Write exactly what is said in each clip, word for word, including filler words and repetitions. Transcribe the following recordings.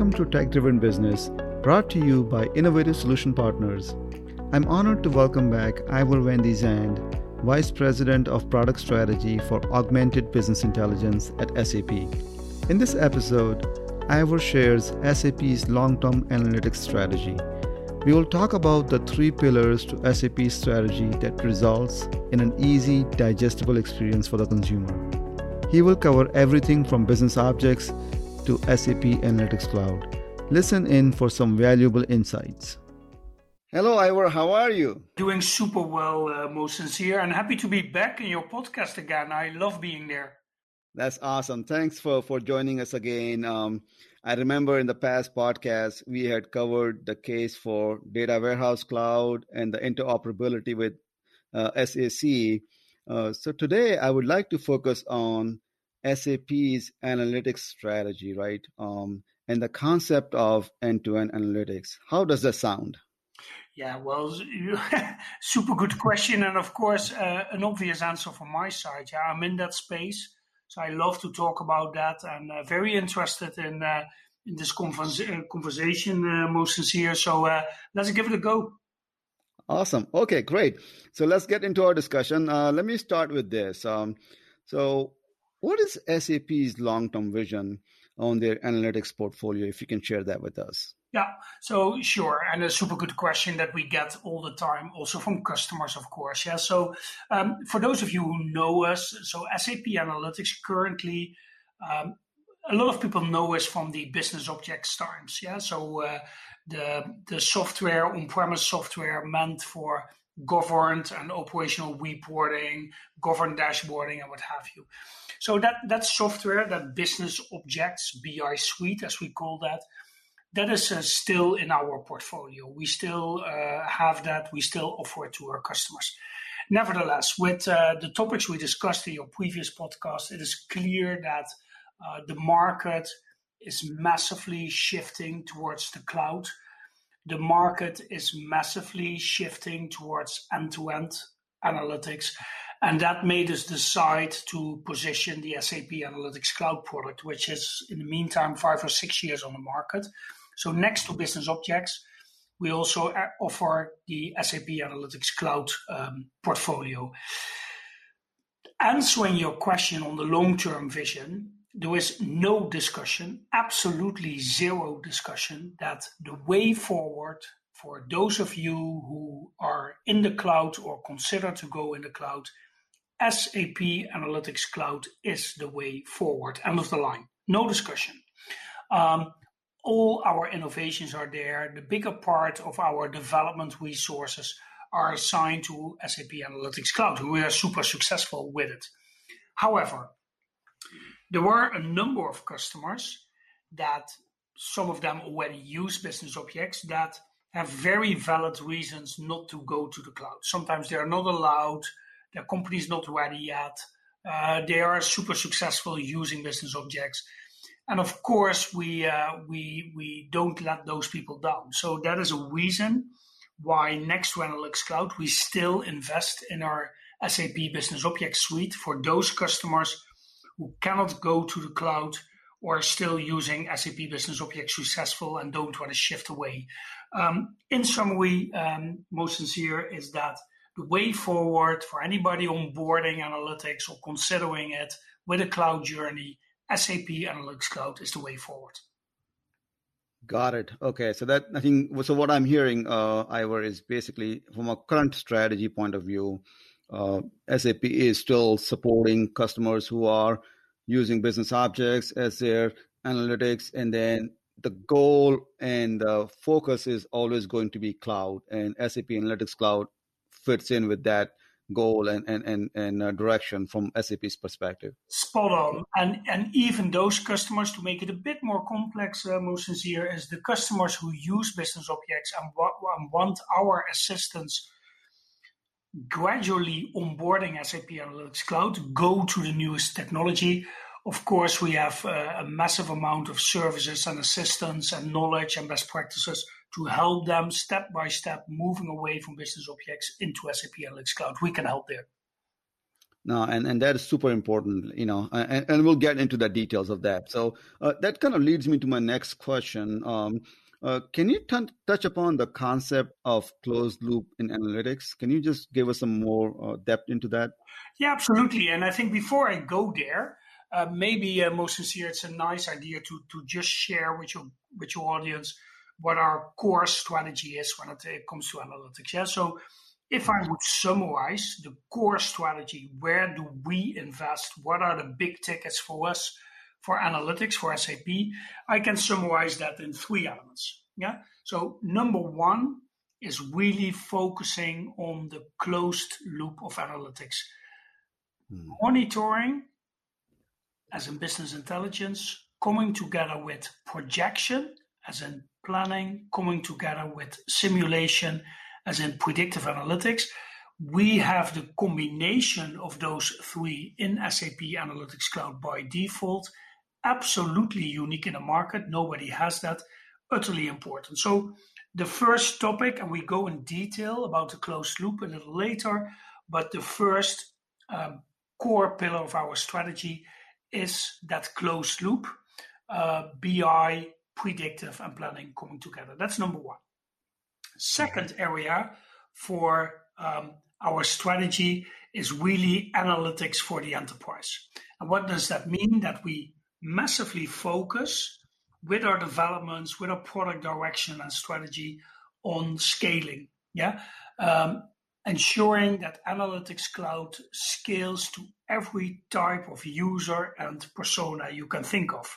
welcome to Tech Driven Business, brought to you by Innovative Solution Partners. I'm honored to welcome back Ivor van der Zand, Vice President of Product Strategy for Augmented Business Intelligence at S A P. In this episode, Ivor shares S A P's long-term analytics strategy. We will talk about the three pillars to S A P's strategy that results in an easy, digestible experience for the consumer. He will cover everything from business objects to S A P Analytics Cloud. Listen in for some valuable insights. Hello, Ivor. How are you? Doing super well, uh, most sincere, and happy to be back in your podcast again. I love being there. That's awesome. Thanks for, for joining us again. Um, I remember in the past podcast, we had covered the case for Data Warehouse Cloud and the interoperability with uh, S A C. Uh, so today, I would like to focus on S A P's analytics strategy, right? Um, and the concept of end-to-end analytics. How does that sound? Yeah, well, super good question. And of course, uh, an obvious answer from my side. Yeah, I'm in that space. So I love to talk about that. I'm uh, very interested in, uh, in this converse- conversation, uh, most sincere. So uh, let's give it a go. Awesome. Okay, great. So let's get into our discussion. Uh, let me start with this. Um, so what is S A P's long-term vision on their analytics portfolio, if you can share that with us? Yeah, so sure. And a super good question that we get all the time, also from customers, of course. Yeah. So um, for those of you who know us, so S A P Analytics currently, um, a lot of people know us from the Business Objects times. Yeah. So uh, the the software, on-premise software meant for governed and operational reporting, governed dashboarding, and what have you. So that, that software, that Business Objects, B I suite, as we call that, that is uh, still in our portfolio. We still uh, have that. We still offer it to our customers. Nevertheless, with uh, the topics we discussed in your previous podcast, it is clear that uh, the market is massively shifting towards the cloud. The market is massively shifting towards end-to-end analytics. And that made us decide to position the S A P Analytics Cloud product, which is, in the meantime, five or six years on the market. So next to Business Objects, we also offer the S A P Analytics Cloud um, portfolio. Answering your question on the long-term vision, there is no discussion, absolutely zero discussion, that the way forward for those of you who are in the cloud or consider to go in the cloud, S A P Analytics Cloud is the way forward. End of the line. No discussion. Um, all our innovations are there. The bigger part of our development resources are assigned to S A P Analytics Cloud. We are super successful with it. However, there were a number of customers that some of them already use Business Objects that have very valid reasons not to go to the cloud. Sometimes they are not allowed, their company is not ready yet, uh, they are super successful using Business Objects. And of course, we, uh, we, we don't let those people down. So that is a reason why next to Analytics Cloud, we still invest in our S A P Business Objects suite for those customers who cannot go to the cloud or are still using S A P Business Objects successful and don't want to shift away. Um, in summary, um, most sincere is that the way forward for anybody onboarding analytics or considering it with a cloud journey, S A P Analytics Cloud is the way forward. Got it. Okay, so that I think so. What I'm hearing, uh, Ivor, is basically from a current strategy point of view, uh, S A P is still supporting customers who are using Business Objects as their analytics, and then the goal and the focus is always going to be cloud, and S A P Analytics Cloud fits in with that goal and and and, and uh, direction from S A P's perspective. Spot on. And and even those customers, to make it a bit more complex, uh, most sincere, is the customers who use Business Objects and, wa- and want our assistance gradually onboarding S A P Analytics Cloud, go to the newest technology. Of course, we have a, a massive amount of services and assistance and knowledge and best practices to help them step by step moving away from Business Objects into S A P Analytics Cloud. We can help there. No, and, and that is super important, you know, and, and we'll get into the details of that. So uh, that kind of leads me to my next question. Um, uh, can you t- touch upon the concept of closed loop in analytics? Can you just give us some more uh, depth into that? Yeah, absolutely. And I think before I go there, uh, maybe uh, most sincere, it's a nice idea to to just share with your with your audience what our core strategy is when it comes to analytics. Yeah, so. If I would summarize the core strategy, where do we invest? What are the big tickets for us, for analytics, for S A P? I can summarize that in three elements. Yeah. So number one is really focusing on the closed loop of analytics. Hmm. Monitoring, as in business intelligence, coming together with projection, as in planning, coming together with simulation, as in predictive analytics. We have the combination of those three in S A P Analytics Cloud by default, absolutely unique in the market. Nobody has that, utterly important. So the first topic, and we go in detail about the closed loop a little later, but the first um, core pillar of our strategy is that closed loop, uh, B I, predictive and planning coming together. That's number one. Second area for um, our strategy is really analytics for the enterprise. And what does that mean? That we massively focus with our developments, with our product direction and strategy on scaling, yeah, um, ensuring that Analytics Cloud scales to every type of user and persona you can think of.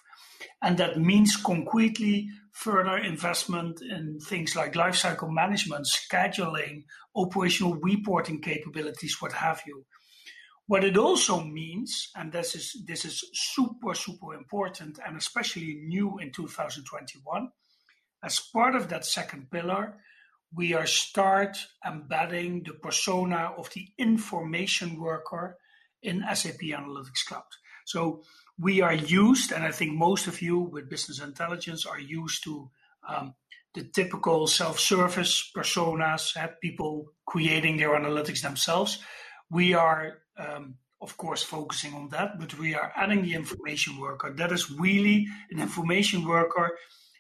And that means concretely further investment in things like lifecycle management, scheduling, operational reporting capabilities, what have you. What it also means, and this is this is super, super important, and especially new in two thousand twenty-one, as part of that second pillar, we are start embedding the persona of the information worker in S A P Analytics Cloud. So we are used, and I think most of you with business intelligence are used to um, the typical self-service personas, uh, people creating their analytics themselves. We are, um, of course, focusing on that, but we are adding the information worker. That is really an information worker.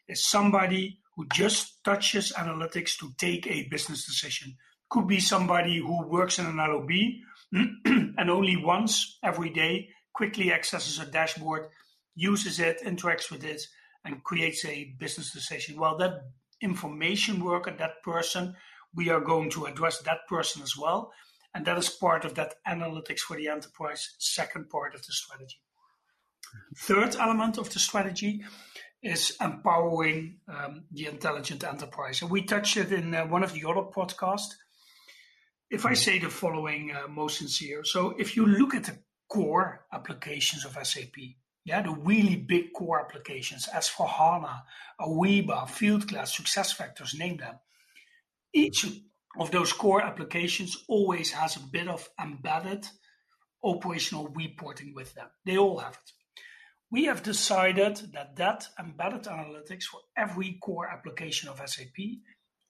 It's somebody who just touches analytics to take a business decision. Could be somebody who works in an L O B and only once every day quickly accesses a dashboard, uses it, interacts with it, and creates a business decision. Well, that information worker, that person, we are going to address that person as well. And that is part of that analytics for the enterprise, second part of the strategy. Third element of the strategy is empowering um, the intelligent enterprise. And we touched it in uh, one of the other podcasts. If I say the following, uh, most sincere, so if you look at the core applications of S A P, yeah, the really big core applications, S four HANA, Ariba, Fieldglass, SuccessFactors, name them. Each of those core applications always has a bit of embedded operational reporting with them. They all have it. We have decided that that embedded analytics for every core application of S A P,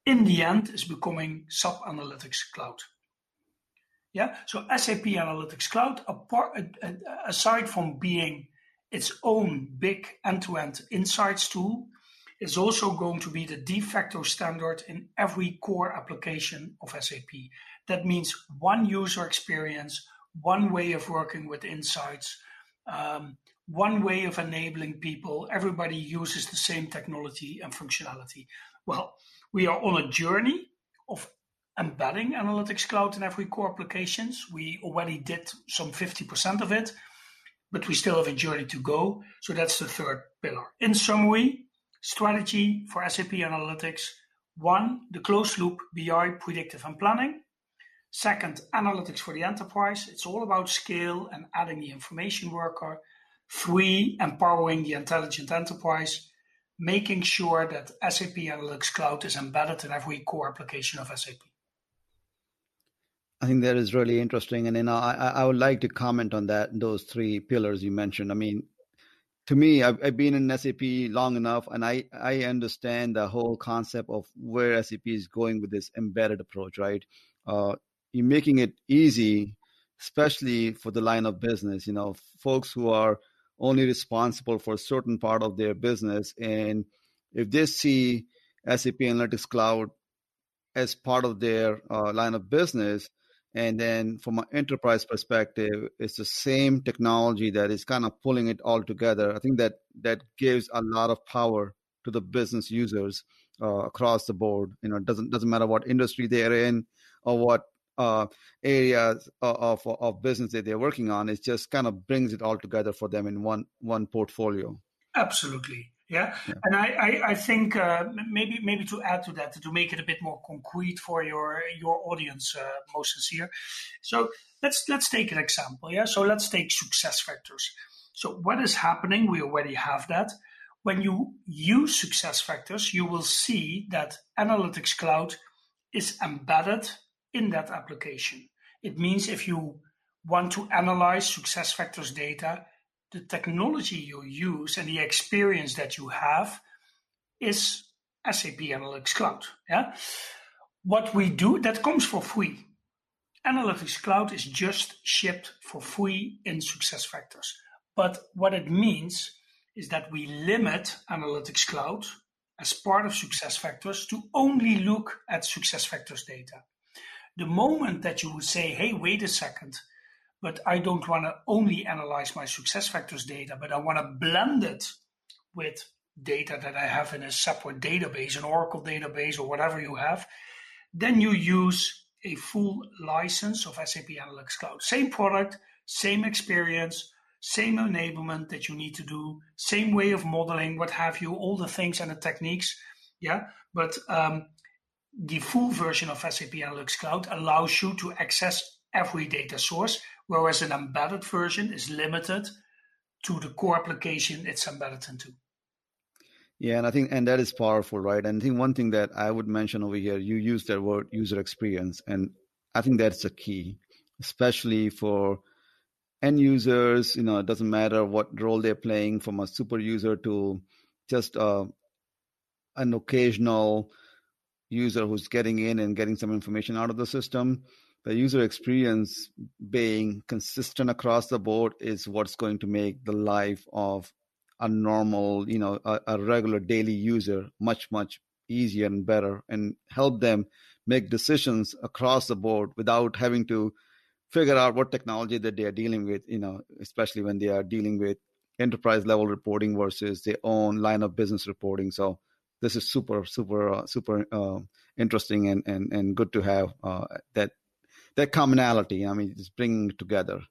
in the end, is becoming S A P Analytics Cloud. Yeah, so S A P Analytics Cloud, apart, aside from being its own big end-to-end insights tool, is also going to be the de facto standard in every core application of S A P. That means one user experience, one way of working with insights, um, one way of enabling people. Everybody uses the same technology and functionality. Well, we are on a journey of embedding Analytics Cloud in every core applications. We already did some fifty percent of it, but we still have a journey to go. So that's the third pillar. In summary, strategy for S A P Analytics: one, the closed loop, B I, predictive and planning. Second, analytics for the enterprise. It's all about scale and adding the information worker. Three, empowering the intelligent enterprise, making sure that S A P Analytics Cloud is embedded in every core application of S A P. I think that is really interesting. And you know, I, I would like to comment on that, those three pillars you mentioned. I mean, to me, I've, I've been in S A P long enough, and I, I understand the whole concept of where S A P is going with this embedded approach, right? Uh, you're making it easy especially for the line of business, you know, folks who are only responsible for a certain part of their business. And if they see S A P Analytics Cloud as part of their uh, line of business, and then from an enterprise perspective, it's the same technology that is kind of pulling it all together. I think that that gives a lot of power to the business users uh, across the board. You know, it doesn't doesn't matter what industry they're in or what uh, areas of, of of business that they're working on. It just kind of brings it all together for them in one one portfolio. Absolutely. Yeah. yeah, and I I, I think uh, maybe maybe to add to that, to make it a bit more concrete for your your audience, uh, most sincere. So let's let's take an example. Yeah, so let's take SuccessFactors. So what is happening? We already have that. When you use SuccessFactors, you will see that Analytics Cloud is embedded in that application. It means if you want to analyze SuccessFactors data, the technology you use and the experience that you have is S A P Analytics Cloud. Yeah? What we do, that comes for free. Analytics Cloud is just shipped for free in SuccessFactors. But what it means is that we limit Analytics Cloud as part of SuccessFactors to only look at SuccessFactors data. The moment that you would say, hey, wait a second, but I don't want to only analyze my SuccessFactors data, but I want to blend it with data that I have in a separate database, an Oracle database or whatever you have, then you use a full license of S A P Analytics Cloud. Same product, same experience, same enablement that you need to do, same way of modeling, what have you, all the things and the techniques. Yeah, but um, the full version of S A P Analytics Cloud allows you to access every data source, whereas an embedded version is limited to the core application it's embedded into. Yeah, and I think, and that is powerful, right? And I think one thing that I would mention over here, you use that word user experience, and I think that's a key, especially for end users. You know, it doesn't matter what role they're playing, from a super user to just uh, an occasional user who's getting in and getting some information out of the system. The user experience being consistent across the board is what's going to make the life of a normal, you know, a, a regular daily user much, much easier and better, and help them make decisions across the board without having to figure out what technology that they are dealing with, you know, especially when they are dealing with enterprise level reporting versus their own line of business reporting. So this is super, super, uh, super uh, interesting and, and, and good to have uh, that. That commonality, I mean, it's bringing it together.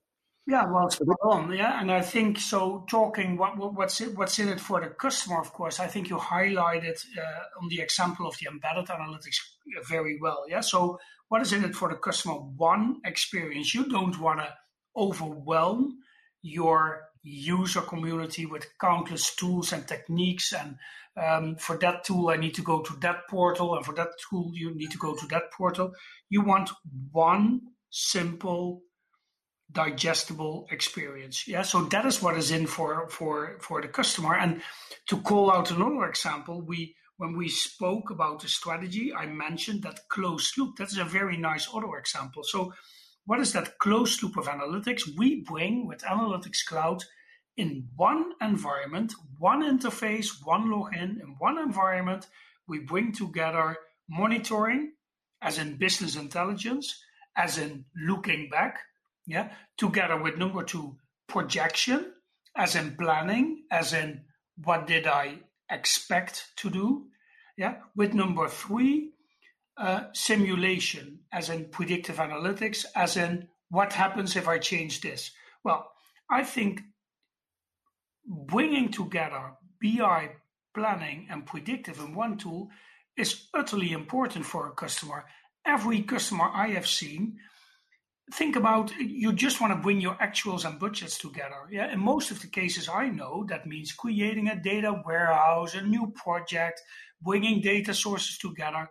Yeah, well, spot on. Yeah, and I think so. Talking what, what what's it, what's in it for the customer, of course. I think you highlighted uh, on the example of the embedded analytics very well. Yeah. So, what is in it for the customer? One experience. You don't want to overwhelm your user community with countless tools and techniques. And um, for that tool, I need to go to that portal. And for that tool, you need to go to that portal. You want one simple, digestible experience. Yeah. So that is what is in for, for, for the customer. And to call out another example, we when we spoke about the strategy, I mentioned that closed loop. That's a very nice other example. So what is that closed loop of analytics? We bring with Analytics Cloud in one environment, one interface, one login, in one environment, we bring together monitoring, as in business intelligence, as in looking back, yeah, together with number two, projection, as in planning, as in what did I expect to do, yeah, with number three, Uh, simulation, as in predictive analytics, as in what happens if I change this. Well, I think bringing together B I planning and predictive in one tool is utterly important for a customer. Every customer I have seen, think about, you just want to bring your actuals and budgets together. Yeah, in most of the cases I know, that means creating a data warehouse, a new project, bringing data sources together.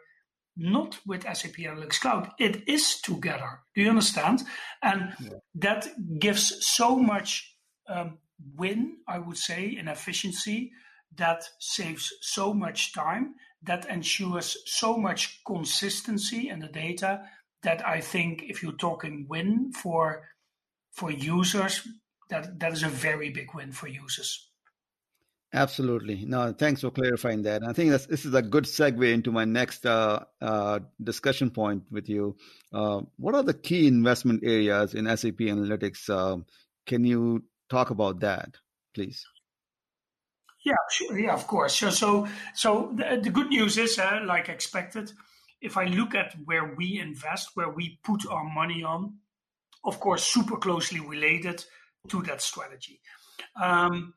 Not with S A P Analytics Cloud. It is together. Do you understand? And yeah. That gives so much um, win, I would say, in efficiency. That saves so much time. That ensures so much consistency in the data that I think if you're talking win for for users, that, that is a very big win for users. Absolutely. No, thanks for clarifying that. And I think that's, this is a good segue into my next uh, uh, discussion point with you. Uh, what are the key investment areas in S A P Analytics? Uh, can you talk about that, please? Yeah, sure. Yeah, of course. So, so, so the, the good news is, uh, like expected, if I look at where we invest, where we put our money on, of course, super closely related to that strategy. Um,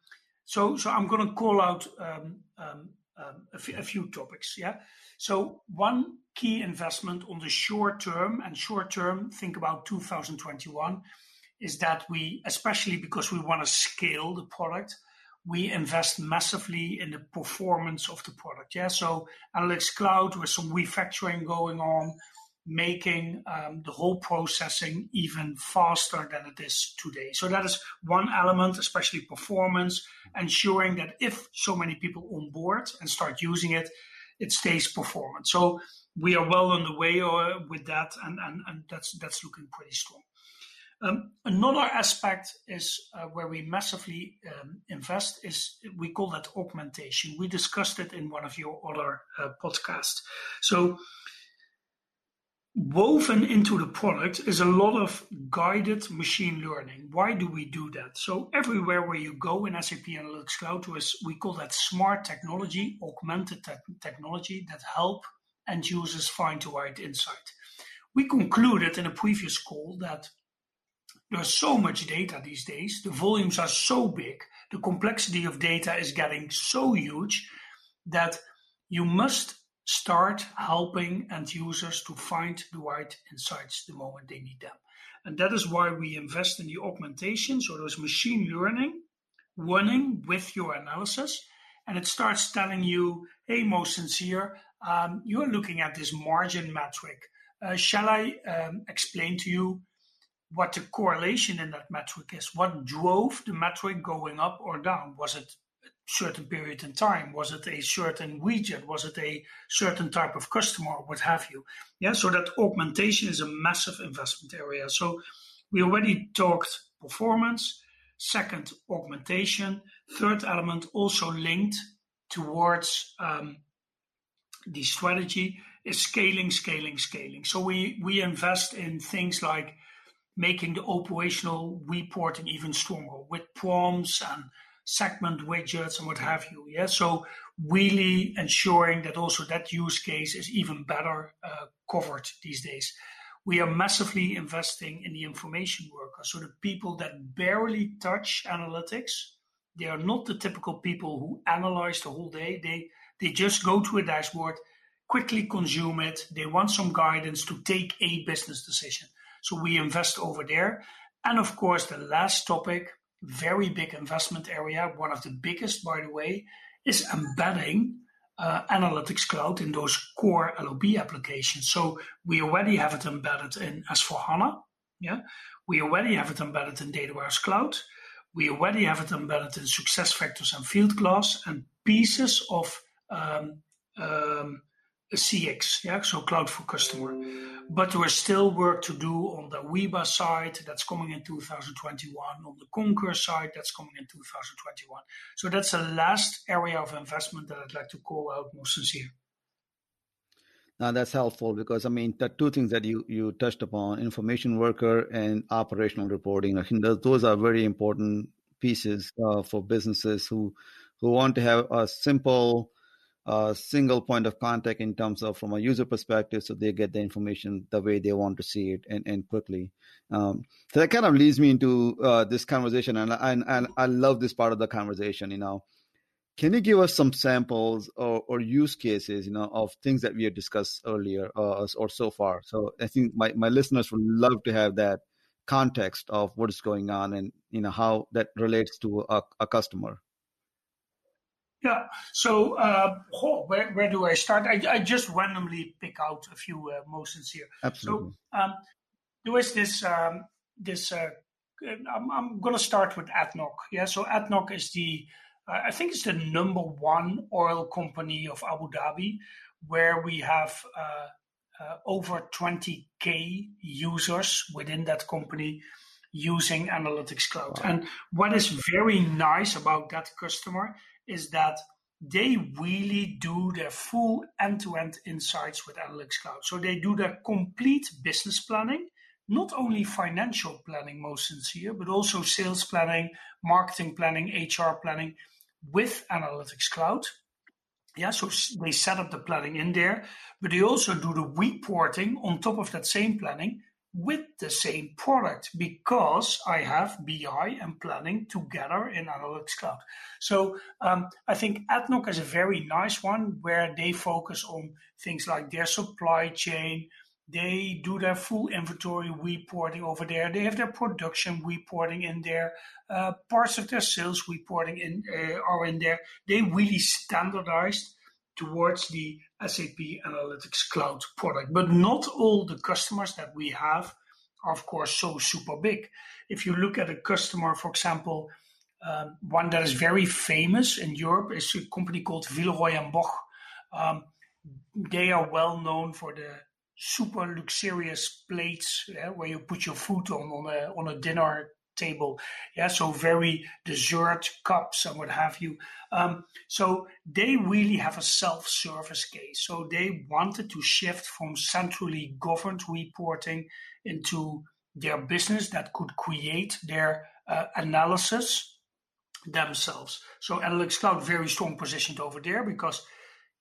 So, so I'm going to call out um, um, um, a, f- a few topics. Yeah. So one key investment on the short term, and short term, think about two thousand twenty-one, is that we, especially because we want to scale the product, we invest massively in the performance of the product. Yeah. So Analytics Cloud, with some refactoring going on, making um, the whole processing even faster than it is today. So that is one element, especially performance, ensuring that if so many people on board and start using it, it stays performant. So we are well on the way uh, with that, and, and, and that's that's looking pretty strong. Um, another aspect is uh, where we massively um, invest is, we call that augmentation. We discussed it in one of your other uh, podcasts. So woven into the product is a lot of guided machine learning. Why do we do that? So everywhere where you go in S A P Analytics Cloud, we call that smart technology, augmented te- technology that help end users find the right insight. We concluded in a previous call that there's so much data these days, the volumes are so big, the complexity of data is getting so huge that you must start helping end users to find the right insights the moment they need them. And that is why we invest in the augmentation. So there's machine learning running with your analysis, and it starts telling you, hey, most sincere, um, you're looking at this margin metric. Uh, shall I um, explain to you what the correlation in that metric is? What drove the metric going up or down? Was it certain period in time? Was it a certain region? Was it a certain type of customer? What have you? Yeah. So that augmentation is a massive investment area. So we already talked performance. Second, augmentation. Third element, also linked towards um, the strategy, is scaling, scaling, scaling. So we we invest in things like making the operational reporting even stronger with prompts and segment widgets and what have you. Yeah. So really ensuring that also that use case is even better uh, covered these days. We are massively investing in the information worker. So the people that barely touch analytics, they are not the typical people who analyze the whole day. They, they just go to a dashboard, quickly consume it. They want some guidance to take a business decision. So we invest over there. And of course, the last topic, very big investment area, one of the biggest, by the way, is embedding uh, Analytics Cloud in those core L O B applications. So we already have it embedded in S four HANA. Yeah? We already have it embedded in Data Warehouse Cloud. We already have it embedded in SuccessFactors and Fieldglass, and pieces of um, um, C X, yeah, so Cloud for Customer. But there is still work to do on the Ariba side, that's coming in two thousand twenty-one, on the Concur side, that's coming in two thousand twenty-one. So that's the last area of investment that I'd like to call out most sincere. Now that's helpful, because I mean, the two things that you, you touched upon, information worker and operational reporting, I think those are very important pieces uh, for businesses who who want to have a simple a single point of contact in terms of from a user perspective, so they get the information the way they want to see it and, and quickly. Um, so that kind of leads me into uh, this conversation, and, and, and I love this part of the conversation. You know, can you give us some samples or, or use cases, you know, of things that we had discussed earlier uh, or so far? So I think my, my listeners would love to have that context of what is going on and, you know, how that relates to a, a customer. Yeah, so uh, oh, where, where do I start? I, I just randomly pick out a few uh, motions here. Absolutely. So um, there is this, um, this uh, I'm, I'm going to start with ADNOC. Yeah, so ADNOC is the, uh, I think it's the number one oil company of Abu Dhabi, where we have uh, uh, over twenty thousand users within that company using Analytics Cloud. Wow. And what is very nice about that customer is that they really do their full end-to-end insights with Analytics Cloud. So they do their complete business planning, not only financial planning, most sincere, but also sales planning, marketing planning, H R planning with Analytics Cloud. Yeah, so they set up the planning in there, but they also do the reporting on top of that same planning with the same product, because I have B I and planning together in Analytics Cloud. So um, I think ADNOC is a very nice one where they focus on things like their supply chain. They do their full inventory reporting over there. They have their production reporting in there. Uh, parts of their sales reporting in uh, are in there. They really standardized towards the S A P Analytics Cloud product. But not all the customers that we have are, of course, so super big. If you look at a customer, for example, um, one that is very famous in Europe is a company called Villeroy and Boch. Um, they are well known for the super luxurious plates, yeah, where you put your food on on a, on a dinner table. Yeah, so very dessert cups and what have you. Um, so they really have a self-service case. So they wanted to shift from centrally governed reporting into their business that could create their uh, analysis themselves. So Analytics Cloud, very strong positioned over there, because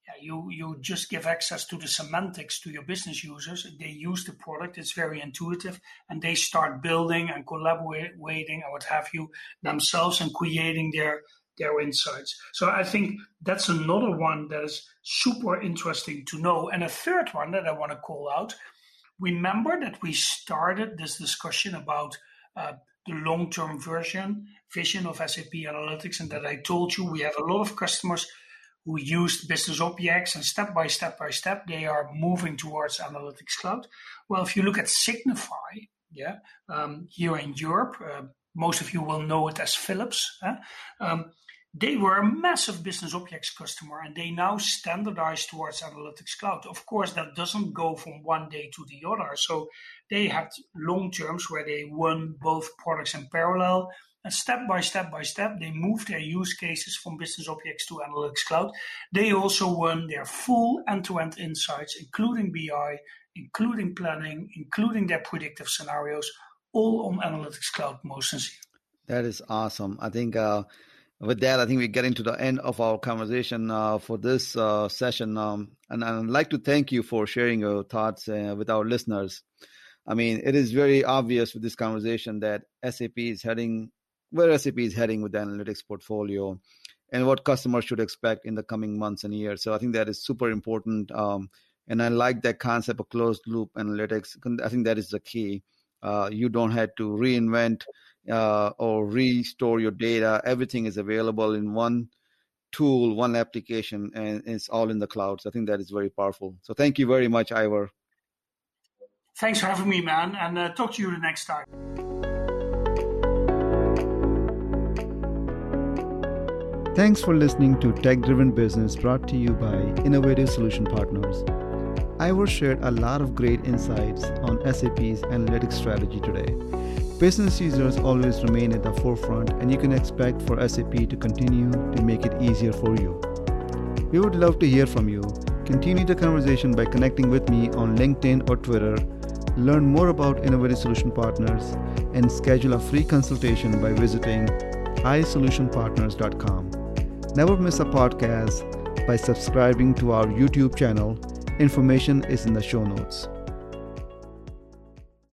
yeah, you, you just give access to the semantics to your business users. They use the product. It's very intuitive. And they start building and collaborating and what have you themselves and creating their, their insights. So I think that's another one that is super interesting to know. And a third one that I want to call out, remember that we started this discussion about uh, the long-term version, vision of S A P Analytics, and that I told you we have a lot of customers who used Business Objects, and step by step by step, they are moving towards Analytics Cloud. Well, if you look at Signify, yeah, um, here in Europe, uh, most of you will know it as Philips. Huh? Um, they were a massive Business Objects customer, and they now standardize towards Analytics Cloud. Of course, that doesn't go from one day to the other. So they had long terms where they won both products in parallel. And step by step by step, they moved their use cases from Business Objects to Analytics Cloud. They also won their full end-to-end insights, including B I, including planning, including their predictive scenarios, all on Analytics Cloud, most sincere. That is awesome. I think uh, with that, I think we're getting to the end of our conversation uh, for this uh, session. Um, and I'd like to thank you for sharing your thoughts uh, with our listeners. I mean, it is very obvious with this conversation that S A P is heading where S A P is heading with the analytics portfolio and what customers should expect in the coming months and years. So I think that is super important. Um, and I like that concept of closed loop analytics. I think that is the key. Uh, you don't have to reinvent uh, or restore your data. Everything is available in one tool, one application, and it's all in the cloud. So I think that is very powerful. So thank you very much, Ivor. Thanks for having me, man. And uh, talk to you the next time. Thanks for listening to Tech Driven Business, brought to you by Innovative Solution Partners. Ivor shared a lot of great insights on S A P's analytics strategy today. Business users always remain at the forefront, and you can expect for S A P to continue to make it easier for you. We would love to hear from you. Continue the conversation by connecting with me on LinkedIn or Twitter. Learn more about Innovative Solution Partners and schedule a free consultation by visiting i solution partners dot com. Never miss a podcast by subscribing to our YouTube channel. Information is in the show notes.